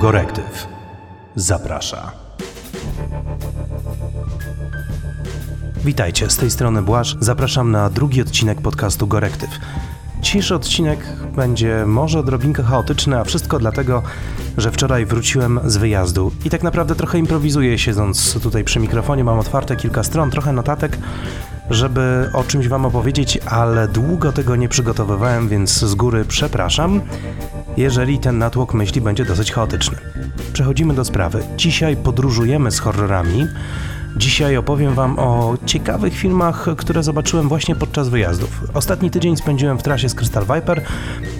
GOREktyw zaprasza. Witajcie, z tej strony Błarz. Zapraszam na drugi odcinek podcastu GOREktyw. Dzisiejszy odcinek będzie może odrobinkę chaotyczny, a wszystko dlatego, że wczoraj wróciłem z wyjazdu i tak naprawdę trochę improwizuję, siedząc tutaj przy mikrofonie. Mam otwarte kilka stron, trochę notatek, żeby o czymś wam opowiedzieć, ale długo tego nie przygotowywałem, więc z góry przepraszam, jeżeli ten natłok myśli będzie dosyć chaotyczny. Przechodzimy do sprawy. Dzisiaj podróżujemy z horrorami. Dzisiaj opowiem wam o ciekawych filmach, które zobaczyłem właśnie podczas wyjazdów. Ostatni tydzień spędziłem w trasie z Crystal Viper,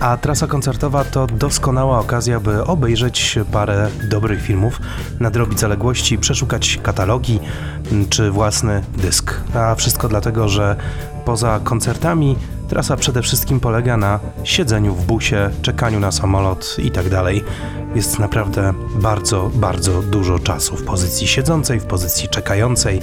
a trasa koncertowa to doskonała okazja, by obejrzeć parę dobrych filmów, nadrobić zaległości, przeszukać katalogi czy własny dysk. A wszystko dlatego, że poza koncertami trasa przede wszystkim polega na siedzeniu w busie, czekaniu na samolot itd. Jest naprawdę bardzo, bardzo dużo czasu w pozycji siedzącej, w pozycji czekającej,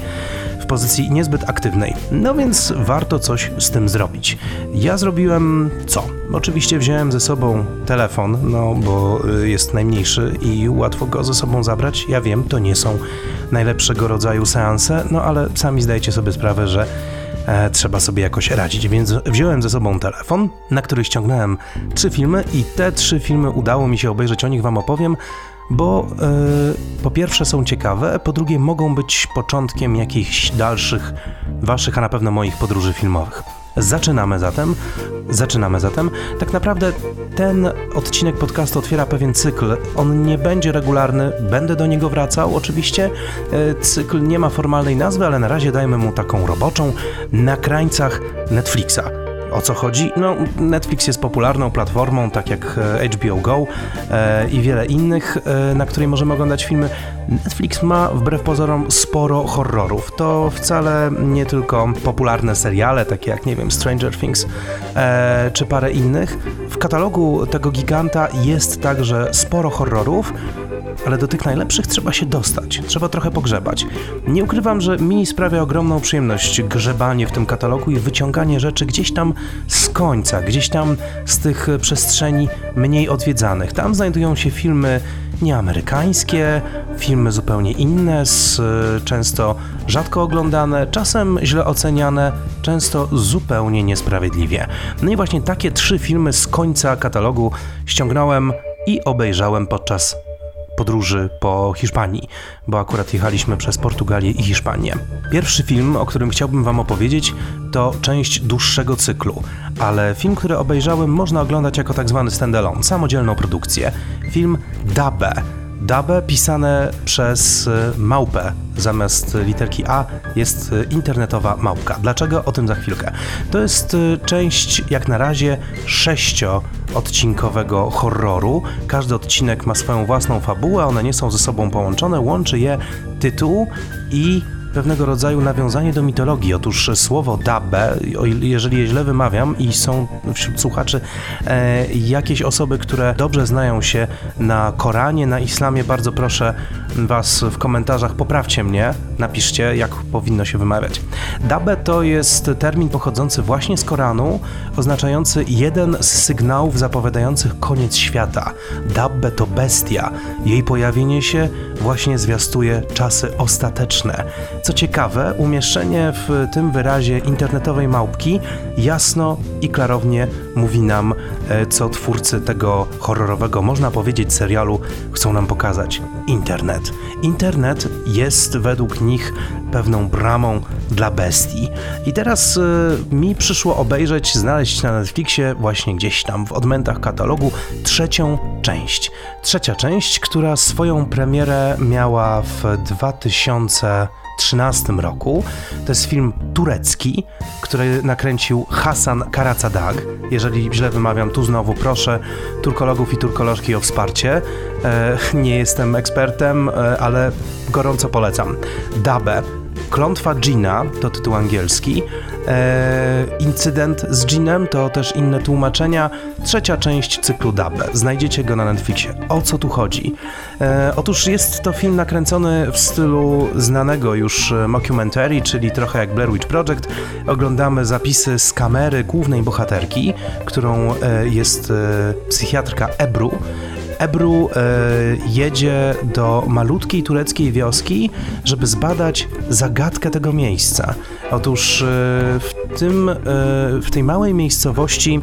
w pozycji niezbyt aktywnej. No więc warto coś z tym zrobić. Ja zrobiłem co? Oczywiście wziąłem ze sobą telefon, no bo jest najmniejszy i łatwo go ze sobą zabrać. Ja wiem, to nie są najlepszego rodzaju seanse, no ale sami zdajcie sobie sprawę, że trzeba sobie jakoś radzić, więc wziąłem ze sobą telefon, na który ściągnąłem 3 filmy i te 3 filmy udało mi się obejrzeć, o nich wam opowiem, bo po pierwsze są ciekawe, po drugie mogą być początkiem jakichś dalszych waszych, a na pewno moich podróży filmowych. Zaczynamy zatem. Tak naprawdę ten odcinek podcastu otwiera pewien cykl. On nie będzie regularny, będę do niego wracał oczywiście. Cykl nie ma formalnej nazwy, ale na razie dajmy mu taką roboczą: na krańcach Netflixa. O co chodzi? No, Netflix jest popularną platformą, tak jak HBO Go i wiele innych, na której możemy oglądać filmy. Netflix ma, wbrew pozorom, sporo horrorów. To wcale nie tylko popularne seriale, takie jak, nie wiem, Stranger Things czy parę innych. W katalogu tego giganta jest także sporo horrorów, ale do tych najlepszych trzeba się dostać, trzeba trochę pogrzebać. Nie ukrywam, że mi sprawia ogromną przyjemność grzebanie w tym katalogu i wyciąganie rzeczy gdzieś tam z końca, gdzieś tam z tych przestrzeni mniej odwiedzanych. Tam znajdują się filmy nieamerykańskie, filmy zupełnie inne, często rzadko oglądane, czasem źle oceniane, często zupełnie niesprawiedliwie. No i właśnie takie 3 filmy z końca katalogu ściągnąłem i obejrzałem podczas podróży po Hiszpanii, bo akurat jechaliśmy przez Portugalię i Hiszpanię. Pierwszy film, o którym chciałbym wam opowiedzieć, to część dłuższego cyklu, ale film, który obejrzałem, można oglądać jako tak zwany standalone, samodzielną produkcję. Film D@bbe, pisane przez małpę, zamiast literki A jest internetowa małpka. Dlaczego? O tym za chwilkę. To jest część, jak na razie, 6-odcinkowego horroru. Każdy odcinek ma swoją własną fabułę, one nie są ze sobą połączone, łączy je tytuł i pewnego rodzaju nawiązanie do mitologii. Otóż słowo D@bbe, jeżeli je źle wymawiam i są wśród słuchaczy jakieś osoby, które dobrze znają się na Koranie, na islamie, bardzo proszę was w komentarzach, poprawcie mnie, napiszcie, jak powinno się wymawiać. D@bbe to jest termin pochodzący właśnie z Koranu, oznaczający jeden z sygnałów zapowiadających koniec świata. D@bbe to bestia. Jej pojawienie się właśnie zwiastuje czasy ostateczne. Co ciekawe, umieszczenie w tym wyrazie internetowej małpki jasno i klarownie mówi nam, co twórcy tego horrorowego, można powiedzieć, serialu chcą nam pokazać. Internet. Internet jest według nich pewną bramą dla bestii. I teraz mi przyszło obejrzeć, znaleźć na Netflixie właśnie gdzieś tam w odmętach katalogu 3. część. 3. część, która swoją premierę miała w 2013 roku. To jest film turecki, który nakręcił Hasan Karacadağ. Jeżeli źle wymawiam, tu znowu proszę turkologów i turkolożki o wsparcie. Nie jestem ekspertem, ale gorąco polecam. D@bbe. Klątwa dżina to tytuł angielski. Incydent z dżinem to też inne tłumaczenia. 3. część cyklu D@bbe. Znajdziecie go na Netflixie. O co tu chodzi? Otóż jest to film nakręcony w stylu znanego już mockumentary, czyli trochę jak Blair Witch Project. Oglądamy zapisy z kamery głównej bohaterki, którą jest psychiatrka Ebru. Ebru jedzie do malutkiej tureckiej wioski, żeby zbadać zagadkę tego miejsca. Otóż w tej małej miejscowości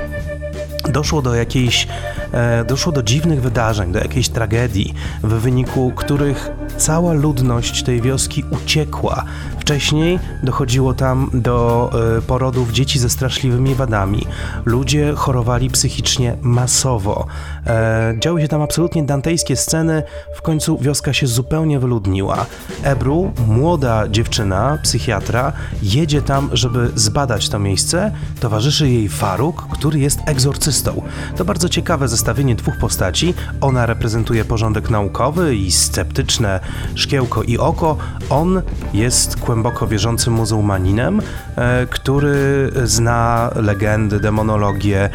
doszło do dziwnych wydarzeń, do jakiejś tragedii, w wyniku których cała ludność tej wioski uciekła. Wcześniej dochodziło tam do porodów dzieci ze straszliwymi wadami. Ludzie chorowali psychicznie masowo. Działy się tam absolutnie dantejskie sceny. W końcu wioska się zupełnie wyludniła. Ebru, młoda dziewczyna, psychiatra, jedzie tam, żeby zbadać to miejsce. Towarzyszy jej Faruk, który jest egzorcystą. To bardzo ciekawe zestawienie dwóch postaci. Ona reprezentuje porządek naukowy i sceptyczne szkiełko i oko. On jest głęboko wierzącym muzułmaninem, który zna legendy, demonologię,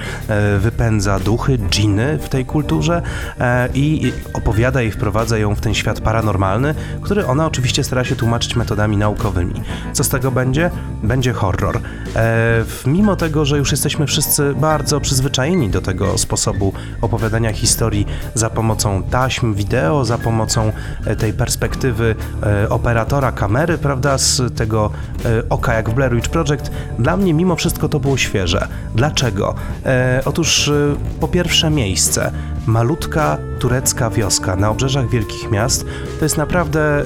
wypędza duchy, dżiny w tej kulturze i opowiada i wprowadza ją w ten świat paranormalny, który ona oczywiście stara się tłumaczyć metodami naukowymi. Co z tego będzie? Będzie horror. Mimo tego, że już jesteśmy wszyscy bardzo przyzwyczajeni do tego sposobu opowiadania historii za pomocą taśm wideo, za pomocą tej perspektywy operatora kamery, prawda, z tego oka jak w Blair Witch Project, dla mnie mimo wszystko to było świeże. Dlaczego? Otóż po pierwsze miejsce. Malutka turecka wioska na obrzeżach wielkich miast to jest naprawdę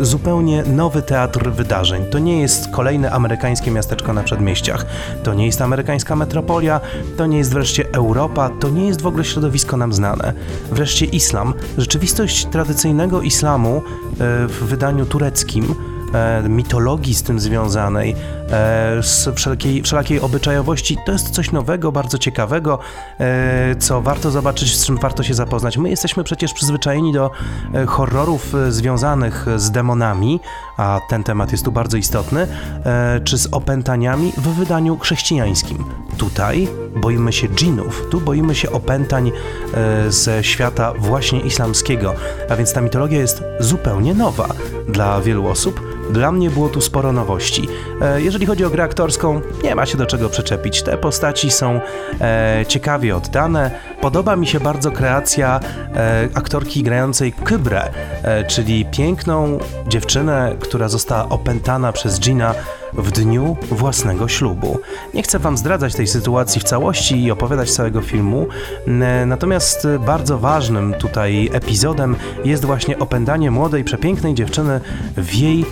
zupełnie nowy teatr wydarzeń. To nie jest kolejne amerykańskie miasteczko na przedmieściach. To nie jest amerykańska metropolia, to nie jest wreszcie Europa, to nie jest w ogóle środowisko nam znane. Wreszcie islam. Rzeczywistość tradycyjnego islamu w wydaniu tureckim, mitologii z tym związanej, z wszelakiej obyczajowości. To jest coś nowego, bardzo ciekawego, co warto zobaczyć, z czym warto się zapoznać. My jesteśmy przecież przyzwyczajeni do horrorów związanych z demonami, a ten temat jest tu bardzo istotny, czy z opętaniami w wydaniu chrześcijańskim. Tutaj boimy się dżinów, tu boimy się opętań ze świata właśnie islamskiego, a więc ta mitologia jest zupełnie nowa dla wielu osób. Dla mnie było tu sporo nowości. Jeżeli chodzi o grę aktorską, nie ma się do czego przyczepić. Te postaci są ciekawie oddane. Podoba mi się bardzo kreacja aktorki grającej Kybre, czyli piękną dziewczynę, która została opętana przez dżina w dniu własnego ślubu. Nie chcę wam zdradzać tej sytuacji w całości i opowiadać całego filmu, natomiast bardzo ważnym tutaj epizodem jest właśnie opętanie młodej, przepięknej dziewczyny w jej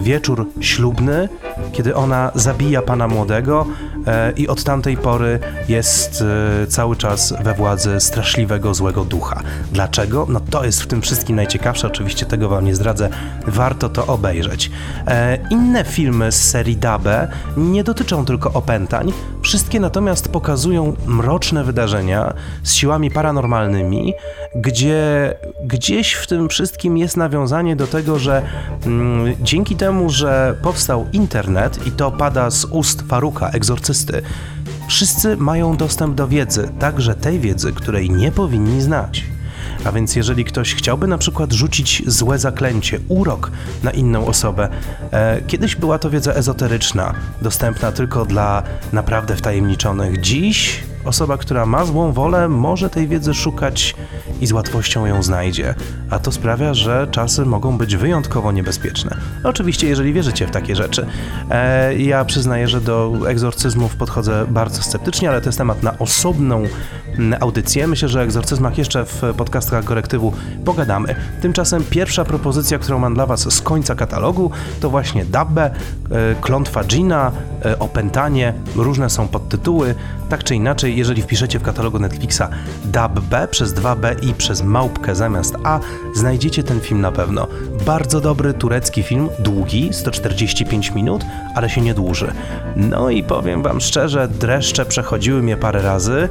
wieczór ślubny, kiedy ona zabija pana młodego i od tamtej pory jest cały czas we władzy straszliwego, złego ducha. Dlaczego? No to jest w tym wszystkim najciekawsze, oczywiście tego wam nie zdradzę, warto to obejrzeć. Inne filmy z serii D@bbe nie dotyczą tylko opętań, wszystkie natomiast pokazują mroczne wydarzenia z siłami paranormalnymi, gdzie gdzieś w tym wszystkim jest nawiązanie do tego, że dzięki temu, że powstał internet, i to pada z ust Faruka, egzorcysty, wszyscy mają dostęp do wiedzy, także tej wiedzy, której nie powinni znać. A więc jeżeli ktoś chciałby na przykład rzucić złe zaklęcie, urok na inną osobę, kiedyś była to wiedza ezoteryczna, dostępna tylko dla naprawdę wtajemniczonych. Dziś osoba, która ma złą wolę, może tej wiedzy szukać i z łatwością ją znajdzie, a to sprawia, że czasy mogą być wyjątkowo niebezpieczne. Oczywiście, jeżeli wierzycie w takie rzeczy. Ja przyznaję, że do egzorcyzmów podchodzę bardzo sceptycznie, ale to jest temat na osobną audycję. Myślę, że o egzorcyzmach jeszcze w podcastach GOREktywu pogadamy. Tymczasem pierwsza propozycja, którą mam dla was z końca katalogu, to właśnie D@bbe, klątwa dżina, opętanie, różne są podtytuły. Tak czy inaczej, jeżeli wpiszecie w katalogu Netflixa D@bbe przez 2B i przez małpkę zamiast A, znajdziecie ten film na pewno. Bardzo dobry turecki film, długi, 145 minut, ale się nie dłuży. No i powiem wam szczerze, dreszcze przechodziły mnie parę razy,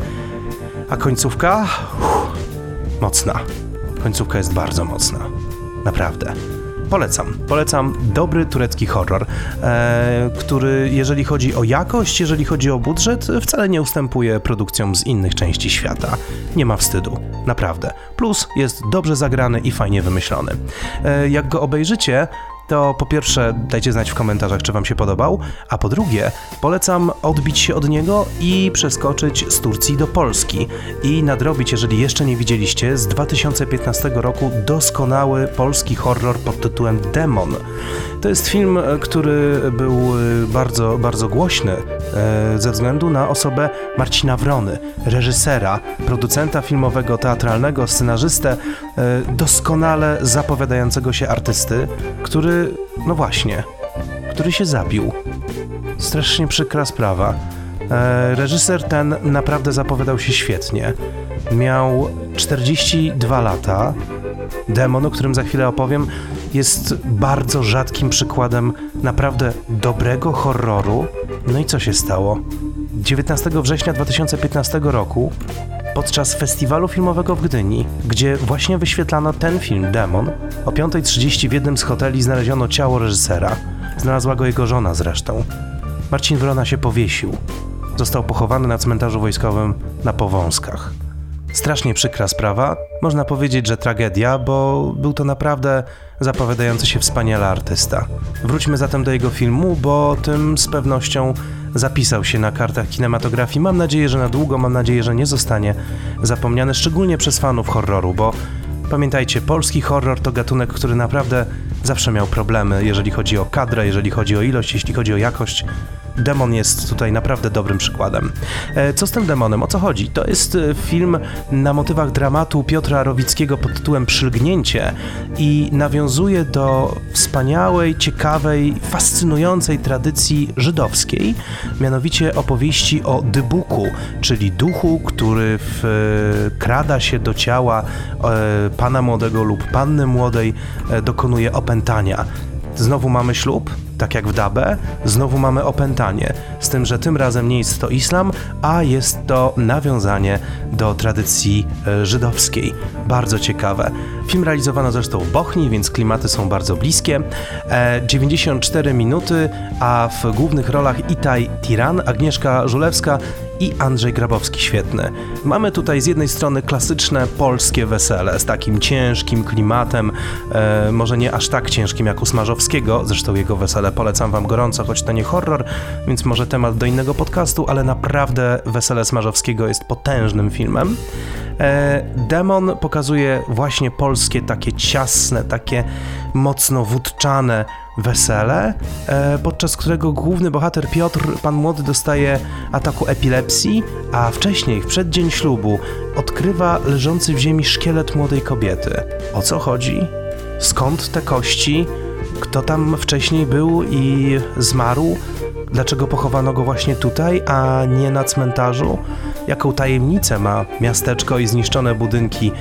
a końcówka? Mocna. Końcówka jest bardzo mocna. Naprawdę. Polecam dobry turecki horror, który jeżeli chodzi o jakość, jeżeli chodzi o budżet, wcale nie ustępuje produkcjom z innych części świata. Nie ma wstydu, naprawdę. Plus jest dobrze zagrany i fajnie wymyślony. Jak go obejrzycie, to po pierwsze dajcie znać w komentarzach, czy wam się podobał, a po drugie polecam odbić się od niego i przeskoczyć z Turcji do Polski i nadrobić, jeżeli jeszcze nie widzieliście, z 2015 roku doskonały polski horror pod tytułem Demon. To jest film, który był bardzo, bardzo głośny ze względu na osobę Marcina Wrony, reżysera, producenta filmowego, teatralnego, scenarzystę, doskonale zapowiadającego się artysty, który się zabił. Strasznie przykra sprawa. Reżyser ten naprawdę zapowiadał się świetnie. Miał 42 lata. Demon, o którym za chwilę opowiem, jest bardzo rzadkim przykładem naprawdę dobrego horroru. No i co się stało? 19 września 2015 roku podczas festiwalu filmowego w Gdyni, gdzie właśnie wyświetlano ten film, Demon, o 5:30 w jednym z hoteli znaleziono ciało reżysera. Znalazła go jego żona zresztą. Marcin Wrona się powiesił. Został pochowany na cmentarzu wojskowym na Powązkach. Strasznie przykra sprawa, można powiedzieć, że tragedia, bo był to naprawdę zapowiadający się wspaniale artysta. Wróćmy zatem do jego filmu, bo tym z pewnością zapisał się na kartach kinematografii. Mam nadzieję, że na długo, mam nadzieję, że nie zostanie zapomniany, szczególnie przez fanów horroru, bo pamiętajcie, polski horror to gatunek, który naprawdę zawsze miał problemy, jeżeli chodzi o kadrę, jeżeli chodzi o ilość, jeśli chodzi o jakość. Demon jest tutaj naprawdę dobrym przykładem. Co z tym Demonem? O co chodzi? To jest film na motywach dramatu Piotra Rowickiego pod tytułem Przylgnięcie i nawiązuje do wspaniałej, ciekawej, fascynującej tradycji żydowskiej, mianowicie opowieści o dybuku, czyli duchu, który wkrada się do ciała pana młodego lub panny młodej, dokonuje opętania. Znowu mamy ślub, tak jak w Dabbe, znowu mamy opętanie, z tym, że tym razem nie jest to islam, a jest to nawiązanie do tradycji żydowskiej. Bardzo ciekawe. Film realizowano zresztą w Bochni, więc klimaty są bardzo bliskie. 94 minuty, a w głównych rolach Itay Tiran, Agnieszka Żulewska i Andrzej Grabowski, świetny. Mamy tutaj z jednej strony klasyczne polskie wesele z takim ciężkim klimatem, może nie aż tak ciężkim jak u Smarzowskiego, zresztą jego wesele polecam wam gorąco, choć to nie horror, więc może temat do innego podcastu, ale naprawdę Wesele Smarzowskiego jest potężnym filmem. Demon pokazuje właśnie polskie takie ciasne, takie mocno wódczane wesele, podczas którego główny bohater Piotr, pan młody, dostaje ataku epilepsji, a wcześniej, w przeddzień ślubu, odkrywa leżący w ziemi szkielet młodej kobiety. O co chodzi? Skąd te kości? Kto tam wcześniej był i zmarł? Dlaczego pochowano go właśnie tutaj, a nie na cmentarzu? Jaką tajemnicę ma miasteczko i zniszczone budynki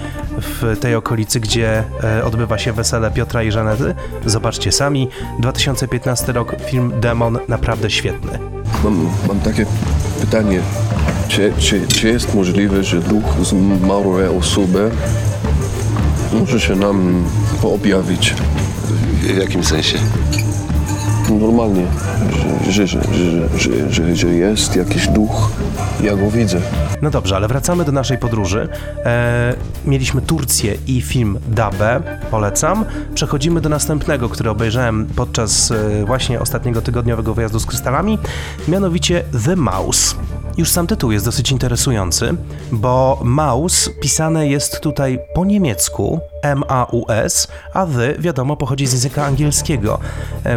w tej okolicy, gdzie odbywa się wesele Piotra i Żanety? Zobaczcie sami. 2015 rok, film Demon, naprawdę świetny. Mam takie pytanie. Czy jest możliwe, że duch zmarłej osoby może się nam objawić? W jakim sensie? Normalnie, że jest jakiś duch, ja go widzę. No dobrze, ale wracamy do naszej podróży. Mieliśmy Turcję i film Dabbe, polecam. Przechodzimy do następnego, który obejrzałem podczas właśnie ostatniego tygodniowego wyjazdu z Krystalami, mianowicie The Maus. Już sam tytuł jest dosyć interesujący, bo Maus pisane jest tutaj po niemiecku, M-A-U-S, a The, wiadomo, pochodzi z języka angielskiego.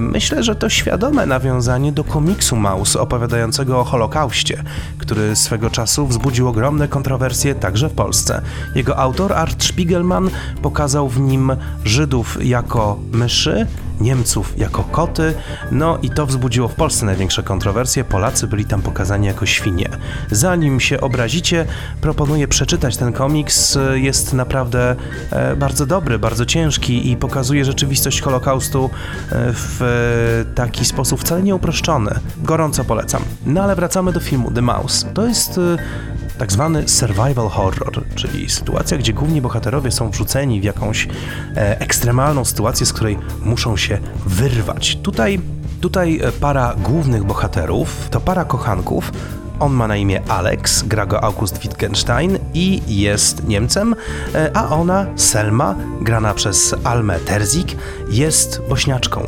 Myślę, że to świadome nawiązanie do komiksu Maus opowiadającego o Holokauście, który swego czasu wzbudził ogromne kontrowersje także w Polsce. Jego autor, Art Spiegelman, pokazał w nim Żydów jako myszy, Niemców jako koty, no i to wzbudziło w Polsce największe kontrowersje, Polacy byli tam pokazani jako świnie. Zanim się obrazicie, proponuję przeczytać ten komiks, jest naprawdę bardzo dobry, bardzo ciężki i pokazuje rzeczywistość Holokaustu w taki sposób wcale nie uproszczony. Gorąco polecam. No ale wracamy do filmu The Maus. To jest tak zwany survival horror, czyli sytuacja, gdzie główni bohaterowie są wrzuceni w jakąś ekstremalną sytuację, z której muszą się wyrwać. Tutaj para głównych bohaterów to para kochanków, On ma na imię Alex, gra go August Wittgenstein i jest Niemcem, a ona, Selma, grana przez Almę Terzik, jest Bośniaczką.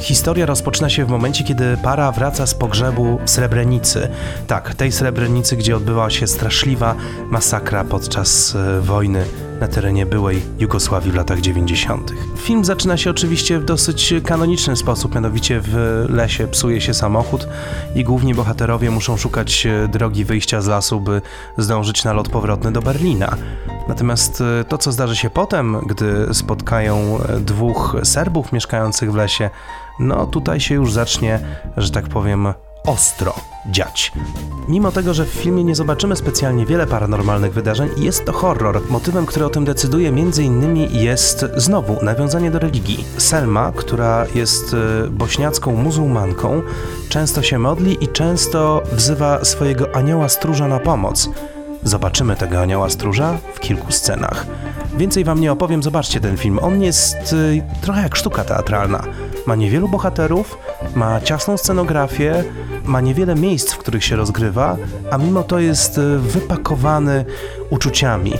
Historia rozpoczyna się w momencie, kiedy para wraca z pogrzebu w Srebrenicy. Tak, tej Srebrenicy, gdzie odbywała się straszliwa masakra podczas wojny na terenie byłej Jugosławii w latach 90. Film zaczyna się oczywiście w dosyć kanoniczny sposób, mianowicie w lesie psuje się samochód i główni bohaterowie muszą szukać drogi wyjścia z lasu, by zdążyć na lot powrotny do Berlina. Natomiast to, co zdarzy się potem, gdy spotkają dwóch Serbów mieszkających w lesie, no tutaj się już zacznie, że tak powiem, ostro dziać. Mimo tego, że w filmie nie zobaczymy specjalnie wiele paranormalnych wydarzeń, jest to horror. Motywem, który o tym decyduje, między innymi jest znowu nawiązanie do religii. Selma, która jest bośniacką muzułmanką, często się modli i często wzywa swojego anioła stróża na pomoc. Zobaczymy tego anioła stróża w kilku scenach. Więcej wam nie opowiem, zobaczcie ten film. On jest trochę jak sztuka teatralna. Ma niewielu bohaterów, ma ciasną scenografię, ma niewiele miejsc, w których się rozgrywa, a mimo to jest wypakowany uczuciami.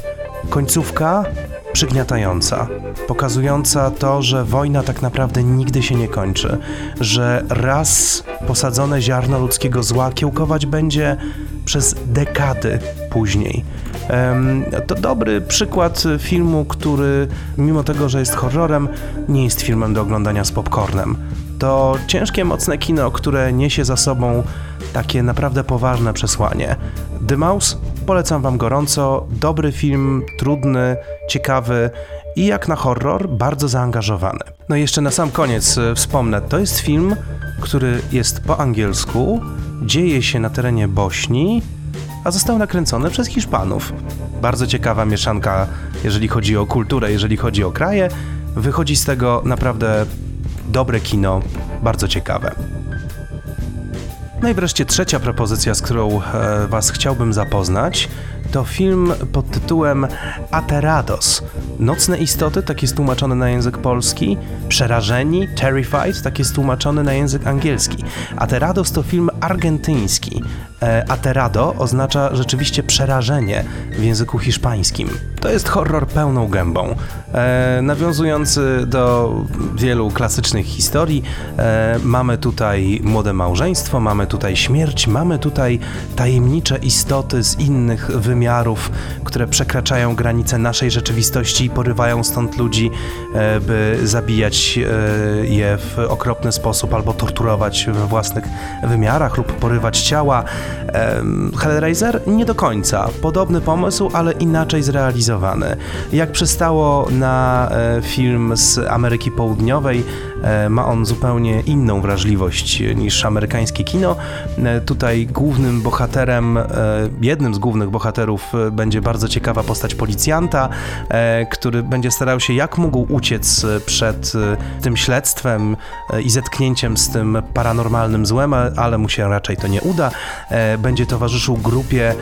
Końcówka przygniatająca, pokazująca to, że wojna tak naprawdę nigdy się nie kończy, że raz posadzone ziarno ludzkiego zła kiełkować będzie przez dekady później. To dobry przykład filmu, który mimo tego, że jest horrorem, nie jest filmem do oglądania z popcornem. To ciężkie, mocne kino, które niesie za sobą takie naprawdę poważne przesłanie. The Maus, polecam wam gorąco, dobry film, trudny, ciekawy i jak na horror bardzo zaangażowany. No i jeszcze na sam koniec wspomnę, to jest film, który jest po angielsku, dzieje się na terenie Bośni, a został nakręcony przez Hiszpanów. Bardzo ciekawa mieszanka, jeżeli chodzi o kulturę, jeżeli chodzi o kraje. Wychodzi z tego naprawdę dobre kino, bardzo ciekawe. No i wreszcie trzecia propozycja, z którą was chciałbym zapoznać, to film pod tytułem Aterrados. Nocne istoty, tak jest tłumaczony na język polski. Przerażeni, terrified, tak jest tłumaczony na język angielski. Aterrados to film argentyński. Aterrado oznacza rzeczywiście przerażenie w języku hiszpańskim. To jest horror pełną gębą, nawiązujący do wielu klasycznych historii. Mamy tutaj młode małżeństwo, mamy tutaj śmierć, mamy tutaj tajemnicze istoty z innych wymiarów, które przekraczają granice naszej rzeczywistości i porywają stąd ludzi, by zabijać je w okropny sposób albo torturować we własnych wymiarach lub porywać ciała. Hellraiser? Nie do końca. Podobny pomysł, ale inaczej zrealizowany. Jak przystało na film z Ameryki Południowej, ma on zupełnie inną wrażliwość niż amerykańskie kino. Tutaj głównym bohaterem, jednym z głównych bohaterów będzie bardzo ciekawa postać policjanta, który będzie starał się jak mógł uciec przed tym śledztwem i zetknięciem z tym paranormalnym złem, ale mu się raczej to nie uda. Będzie towarzyszył grupie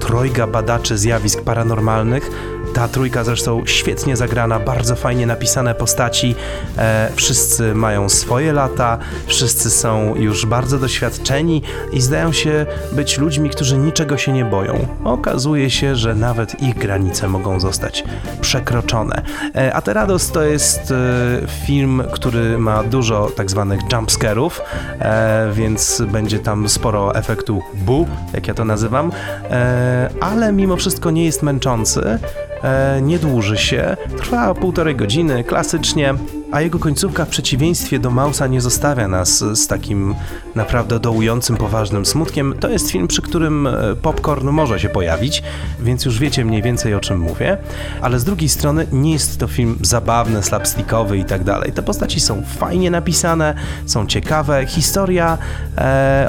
trojga badaczy zjawisk paranormalnych. Ta trójka zresztą świetnie zagrana, bardzo fajnie napisane postaci. Wszyscy mają swoje lata, wszyscy są już bardzo doświadczeni i zdają się być ludźmi, którzy niczego się nie boją. Okazuje się, że nawet ich granice mogą zostać przekroczone. Aterrados to jest film, który ma dużo tak zwanych jumpscare'ów, więc będzie tam sporo efektu bu, jak ja to nazywam, ale mimo wszystko nie jest męczący. Nie dłuży się, trwa 1,5 godziny klasycznie, a jego końcówka w przeciwieństwie do Mausa nie zostawia nas z takim naprawdę dołującym, poważnym smutkiem. To jest film, przy którym popcorn może się pojawić, więc już wiecie mniej więcej o czym mówię, ale z drugiej strony nie jest to film zabawny, slapstickowy i tak dalej. Te postaci są fajnie napisane, są ciekawe, historia,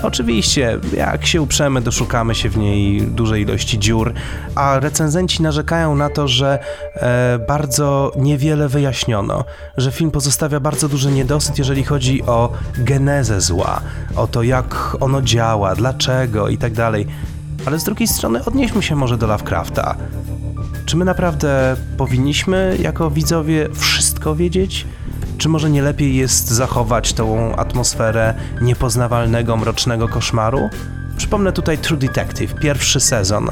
oczywiście jak się uprzemy, doszukamy się w niej dużej ilości dziur, a recenzenci narzekają na to, że bardzo niewiele wyjaśniono, że film pozostawia bardzo duży niedosyt, jeżeli chodzi o genezę zła, o to jak ono działa, dlaczego i tak dalej. Ale z drugiej strony odnieśmy się może do Lovecrafta. Czy my naprawdę powinniśmy jako widzowie wszystko wiedzieć? Czy może nie lepiej jest zachować tą atmosferę niepoznawalnego, mrocznego koszmaru? Przypomnę tutaj True Detective, pierwszy sezon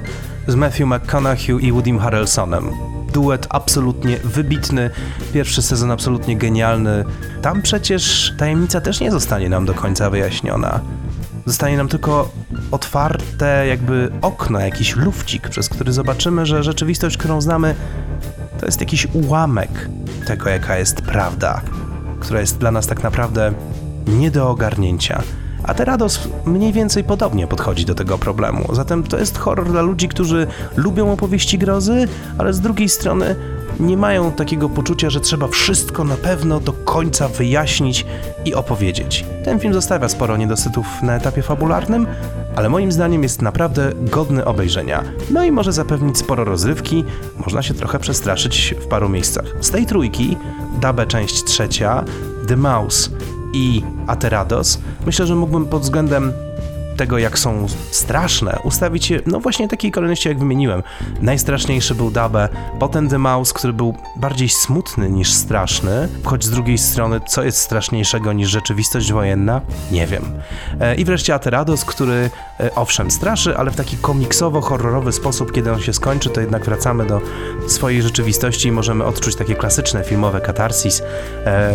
z Matthew McConaughey i Woodym Harrelsonem. Duet absolutnie wybitny, pierwszy sezon absolutnie genialny. Tam przecież tajemnica też nie zostanie nam do końca wyjaśniona. Zostanie nam tylko otwarte jakby okno, jakiś lufcik, przez który zobaczymy, że rzeczywistość, którą znamy, to jest jakiś ułamek tego, jaka jest prawda, która jest dla nas tak naprawdę nie do ogarnięcia. Aterrados mniej więcej podobnie podchodzi do tego problemu, zatem to jest horror dla ludzi, którzy lubią opowieści grozy, ale z drugiej strony nie mają takiego poczucia, że trzeba wszystko na pewno do końca wyjaśnić i opowiedzieć. Ten film zostawia sporo niedosytów na etapie fabularnym, ale moim zdaniem jest naprawdę godny obejrzenia. No i może zapewnić sporo rozrywki, można się trochę przestraszyć w paru miejscach. Z tej trójki, D@bbe część trzecia, The Maus i Aterrados, myślę, że mógłbym pod względem tego, jak są straszne, ustawić je, no właśnie takiej kolejności, jak wymieniłem. Najstraszniejszy był D@bbe, potem The Maus, który był bardziej smutny niż straszny, choć z drugiej strony, co jest straszniejszego niż rzeczywistość wojenna? Nie wiem. I wreszcie Aterrados, który owszem straszy, ale w taki komiksowo-horrorowy sposób, kiedy on się skończy, to jednak wracamy do swojej rzeczywistości i możemy odczuć takie klasyczne filmowe katarsis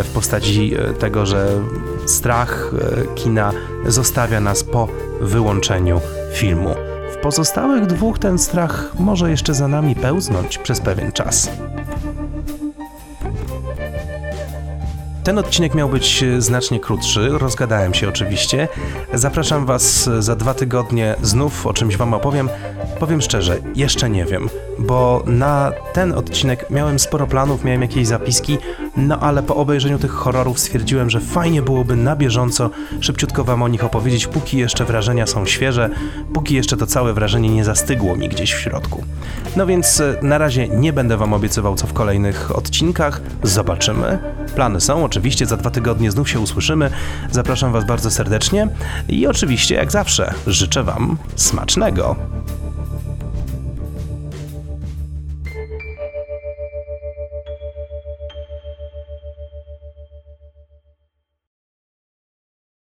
w postaci tego, że strach kina zostawia nas po wyłączeniu filmu. W pozostałych dwóch ten strach może jeszcze za nami pełznąć przez pewien czas. Ten odcinek miał być znacznie krótszy, rozgadałem się oczywiście. Zapraszam Was za 2 tygodnie, znów o czymś Wam opowiem. Powiem szczerze, jeszcze nie wiem, bo na ten odcinek miałem sporo planów, miałem jakieś zapiski, no ale po obejrzeniu tych horrorów stwierdziłem, że fajnie byłoby na bieżąco szybciutko Wam o nich opowiedzieć, póki jeszcze wrażenia są świeże, póki jeszcze to całe wrażenie nie zastygło mi gdzieś w środku. No więc na razie nie będę Wam obiecywał, co w kolejnych odcinkach, zobaczymy. Plany są oczywiście, za 2 tygodnie znów się usłyszymy, zapraszam Was bardzo serdecznie i oczywiście jak zawsze życzę Wam smacznego.